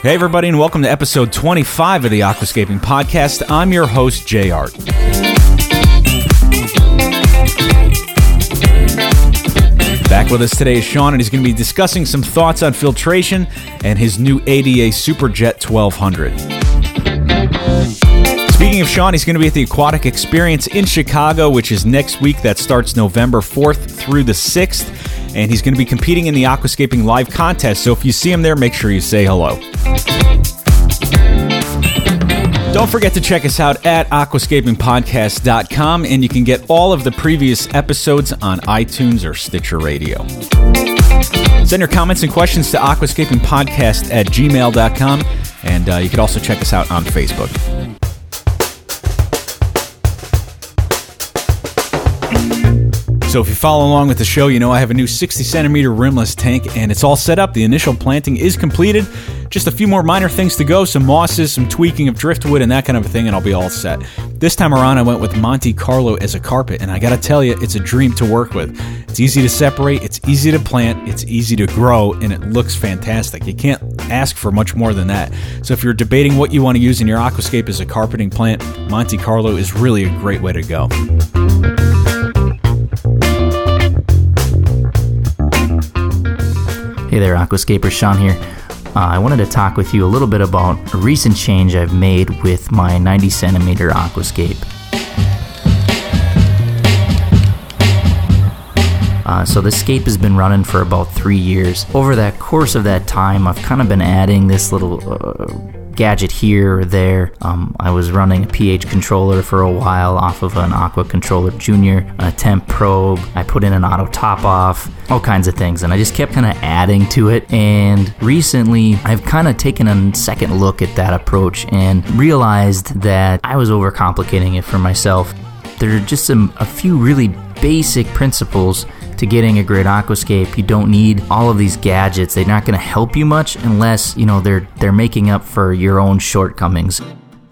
Hey everybody, and welcome to episode 25 of the Aquascaping Podcast. I'm your host, J Art. Back with us today is Shawn, and he's going to be discussing some thoughts on filtration and his new ADA Super Jet 1200. Speaking of Shawn, he's going to be at the Aquatic Experience in Chicago, which is next week. That starts November 4th through the 6th. And he's going to be competing in the Aquascaping Live contest, so if you see him there, make sure you say hello. Don't forget to check us out at aquascapingpodcast.com, and you can get all of the previous episodes on iTunes or Stitcher Radio. Send your comments and questions to aquascapingpodcast at gmail.com, and you can also check us out on Facebook. So if you follow along with the show, you know I have a new 60-centimeter rimless tank, and it's all set up. The initial planting is completed. Just a few more minor things to go, some mosses, some tweaking of driftwood, and that kind of a thing, and I'll be all set. This time around, I went with Monte Carlo as a carpet, and I gotta tell you, it's a dream to work with. It's easy to separate, it's easy to plant, it's easy to grow, and it looks fantastic. You can't ask for much more than that. So if you're debating what you want to use in your aquascape as a carpeting plant, Monte Carlo is really a great way to go. Hey there, Aquascaper, Shawn here. I wanted to talk with you a little bit about a recent change I've made with my 90-centimeter aquascape. So this scape has been running for about 3 years. Over that course of that time, I've kind of been adding this little gadget here or there. I was running a pH controller for a while off of an Aqua Controller Jr., a temp probe. I put in an auto top off, all kinds of things, and I just kept kind of adding to it. And recently, I've kind of taken a second look at that approach and realized that I was overcomplicating it for myself. There are just a few really basic principles to getting a great aquascape. You don't need all of these gadgets. They're not going to help you much unless, you know, they're making up for your own shortcomings.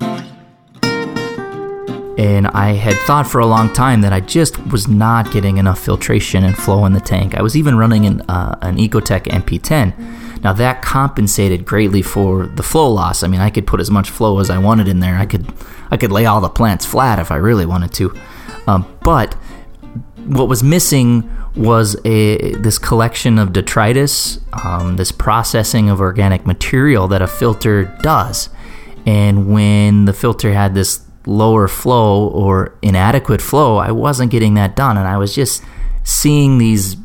And I had thought for a long time that I just was not getting enough filtration and flow in the tank. I was even running an Ecotech MP10. Now that compensated greatly for the flow loss. I mean, I could put as much flow as I wanted in there. I could lay all the plants flat if I really wanted to. But what was missing was this collection of detritus, this processing of organic material that a filter does. And when the filter had this lower flow or inadequate flow, I wasn't getting that done, and I was just seeing these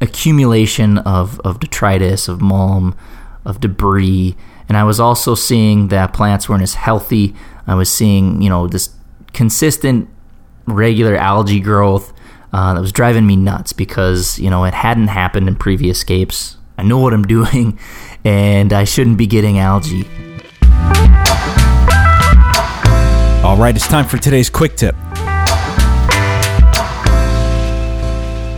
accumulation of detritus, of mulm, of debris, and I was also seeing that plants weren't as healthy. I was seeing, you know, this consistent, regular algae growth. That was driving me nuts because, you know, it hadn't happened in previous scapes. I know what I'm doing, and I shouldn't be getting algae. All right, it's time for today's quick tip.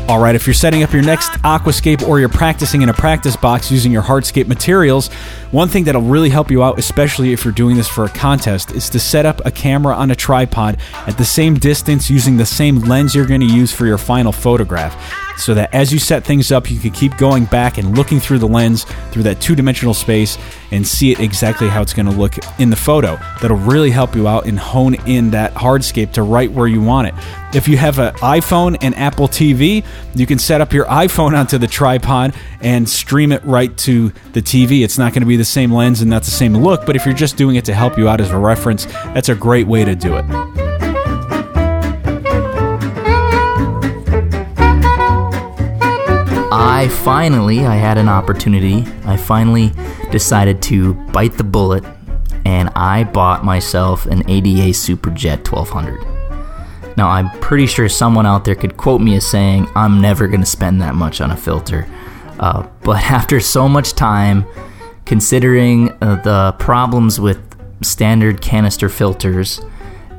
All right, if you're setting up your next aquascape or you're practicing in a practice box using your hardscape materials, one thing that'll really help you out, especially if you're doing this for a contest, is to set up a camera on a tripod at the same distance using the same lens you're going to use for your final photograph, so that as you set things up, you can keep going back and looking through the lens, through that two-dimensional space, and see it exactly how it's going to look in the photo. That'll really help you out and hone in that hardscape to right where you want it. If you have an iPhone and Apple TV, you can set up your iPhone onto the tripod and stream it right to the TV. It's not going to be the same lens and not the same look, but if you're just doing it to help you out as a reference, that's a great way to do it. I had an opportunity. I finally decided to bite the bullet, and I bought myself an ADA Super Jet 1200. Now, I'm pretty sure someone out there could quote me as saying, I'm never going to spend that much on a filter. But after so much time, considering the problems with standard canister filters,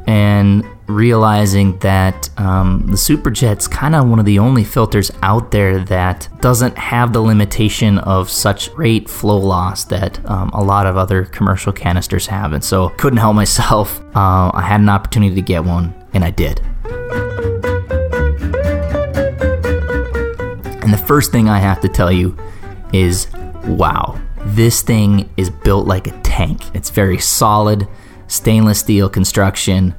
and realizing that the Super Jet's kind of one of the only filters out there that doesn't have the limitation of such rate flow loss that a lot of other commercial canisters have, and so couldn't help myself. I had an opportunity to get one, and I did. And the first thing I have to tell you is, wow, This thing is built like a tank. It's very solid, stainless steel construction.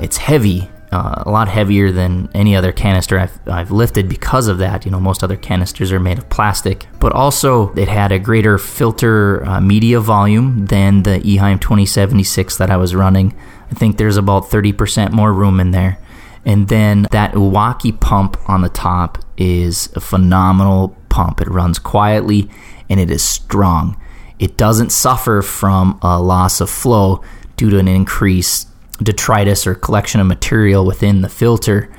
It's heavy, a lot heavier than any other canister I've lifted because of that. You know, most other canisters are made of plastic, but also it had a greater filter media volume than the Eheim 2076 that I was running. I think there's about 30% more room in there. And then that Iwaki pump on the top is a phenomenal pump. It runs quietly and it is strong. It doesn't suffer from a loss of flow due to an increased detritus or collection of material within the filter.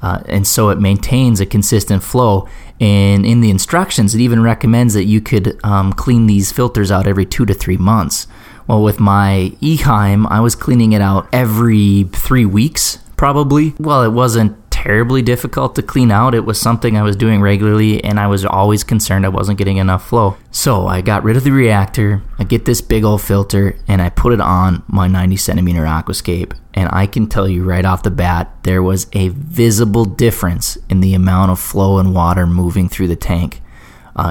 And so it maintains a consistent flow. And in the instructions, it even recommends that you could clean these filters out every 2 to 3 months. Well, with my Eheim, I was cleaning it out every 3 weeks, probably. Well, it wasn't terribly difficult to clean out. It was something I was doing regularly, and I was always concerned I wasn't getting enough flow. So I got rid of the reactor, I get this big old filter, and I put it on my 90 centimeter Aquascape, and I can tell you right off the bat, there was a visible difference in the amount of flow and water moving through the tank.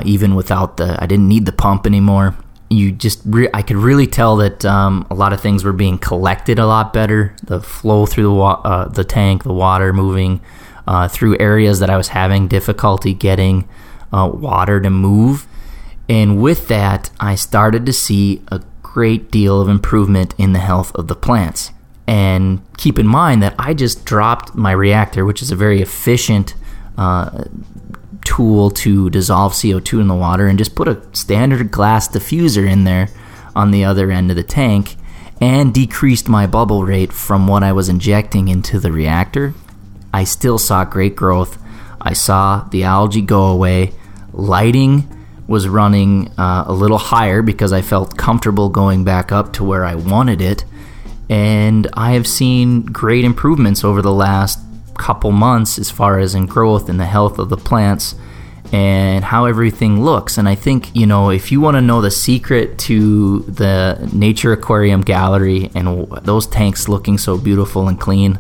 Even without I didn't need the pump anymore. I could really tell that a lot of things were being collected a lot better. The flow through the tank, the water moving through areas that I was having difficulty getting water to move. And with that, I started to see a great deal of improvement in the health of the plants. And keep in mind that I just dropped my reactor, which is a very efficient tool to dissolve CO2 in the water, and just put a standard glass diffuser in there on the other end of the tank, and decreased my bubble rate from what I was injecting into the reactor. I still saw great growth. I saw the algae go away. Lighting was running a little higher because I felt comfortable going back up to where I wanted it. And I have seen great improvements over the last couple months as far as in growth and the health of the plants and how everything looks. And I think, you know, if you want to know the secret to the Nature Aquarium Gallery and those tanks looking so beautiful and clean,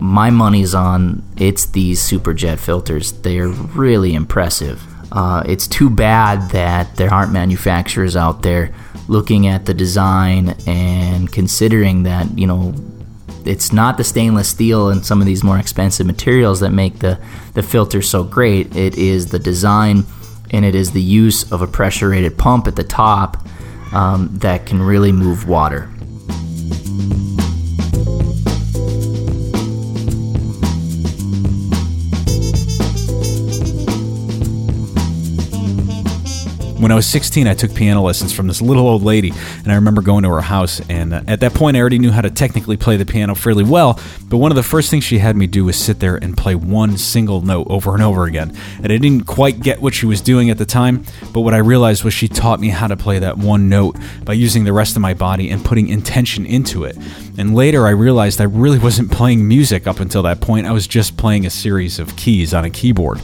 my money's on it's these Super Jet filters. They're really impressive. It's too bad that there aren't manufacturers out there looking at the design and considering that, you know, it's not the stainless steel and some of these more expensive materials that make the filter so great. It is the design, and it is the use of a pressure-rated pump at the top that can really move water. When I was 16, I took piano lessons from this little old lady, and I remember going to her house, and at that point I already knew how to technically play the piano fairly well, but one of the first things she had me do was sit there and play one single note over and over again, and I didn't quite get what she was doing at the time, but what I realized was she taught me how to play that one note by using the rest of my body and putting intention into it. And later I realized I really wasn't playing music up until that point. I was just playing a series of keys on a keyboard.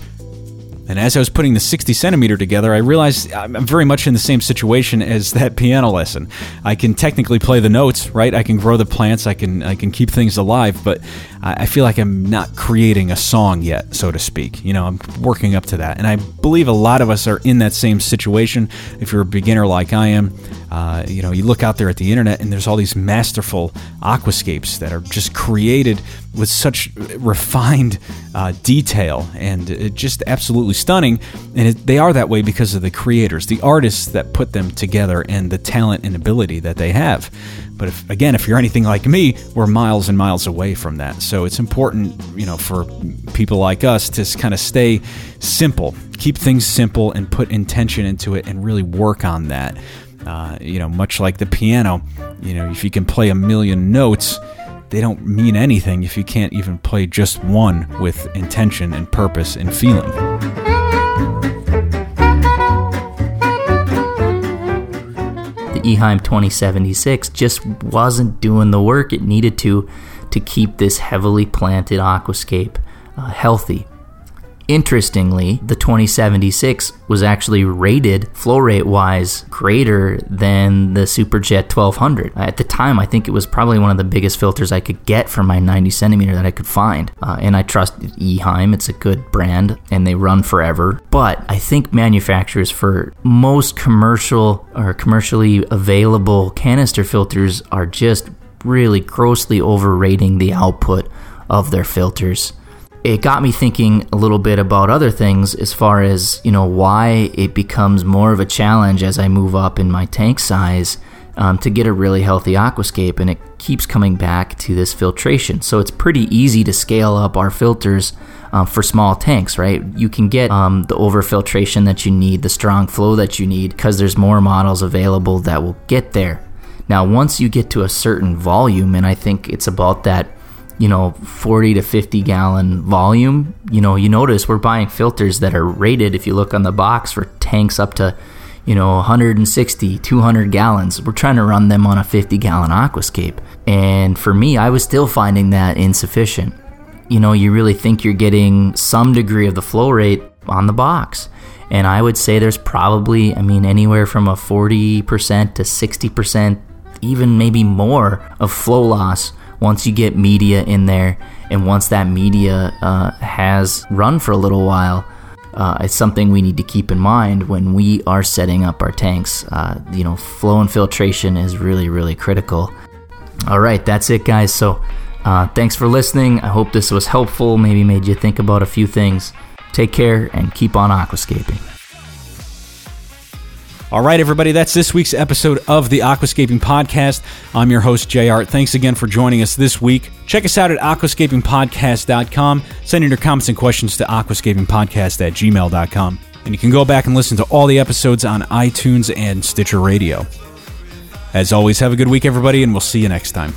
And as I was putting the 60 centimeter together, I realized I'm very much in the same situation as that piano lesson. I can technically play the notes, right? I can grow the plants, I can keep things alive, but I feel like I'm not creating a song yet, so to speak. You know, I'm working up to that. And I believe a lot of us are in that same situation. If you're a beginner like I am, you know, you look out there at the internet and there's all these masterful aquascapes that are just created with such refined detail, and it just absolutely stunning. And they are that way because of the creators, the artists that put them together, and the talent and ability that they have. But if you're anything like me, we're miles and miles away from that. So it's important, you know, for people like us to kind of stay simple, keep things simple, and put intention into it, and really work on that. You know, much like the piano, you know, if you can play a million notes, they don't mean anything if you can't even play just one with intention and purpose and feeling. The Eheim 2076 just wasn't doing the work it needed to keep this heavily planted aquascape healthy. Interestingly, the 2076 was actually rated flow rate wise greater than the Super Jet 1200. At the time, I think it was probably one of the biggest filters I could get for my 90 centimeter that I could find. And I trust Eheim, it's a good brand and they run forever. But I think manufacturers for most commercial or commercially available canister filters are just really grossly overrating the output of their filters. It got me thinking a little bit about other things as far as, you know, why it becomes more of a challenge as I move up in my tank size to get a really healthy aquascape, and it keeps coming back to this filtration. So it's pretty easy to scale up our filters for small tanks, right? You can get the over-filtration that you need, the strong flow that you need, because there's more models available that will get there. Now, once you get to a certain volume, and I think it's about that, you know, 40 to 50 gallon volume, you know, you notice we're buying filters that are rated, if you look on the box, for tanks up to, you know, 160, 200 gallons. We're trying to run them on a 50 gallon aquascape. And for me, I was still finding that insufficient. You know, you really think you're getting some degree of the flow rate on the box. And I would say there's probably, I mean, anywhere from a 40% to 60%, even maybe more of flow loss once you get media in there, and once that media has run for a little while, it's something we need to keep in mind when we are setting up our tanks. You know, flow and filtration is really, really critical. All right, that's it, guys. So thanks for listening. I hope this was helpful, maybe made you think about a few things. Take care and keep on aquascaping. All right, everybody, that's this week's episode of the Aquascaping Podcast. I'm your host, J Art. Thanks again for joining us this week. Check us out at aquascapingpodcast.com. Send in your comments and questions to aquascapingpodcast@gmail.com. And you can go back and listen to all the episodes on iTunes and Stitcher Radio. As always, have a good week, everybody, and we'll see you next time.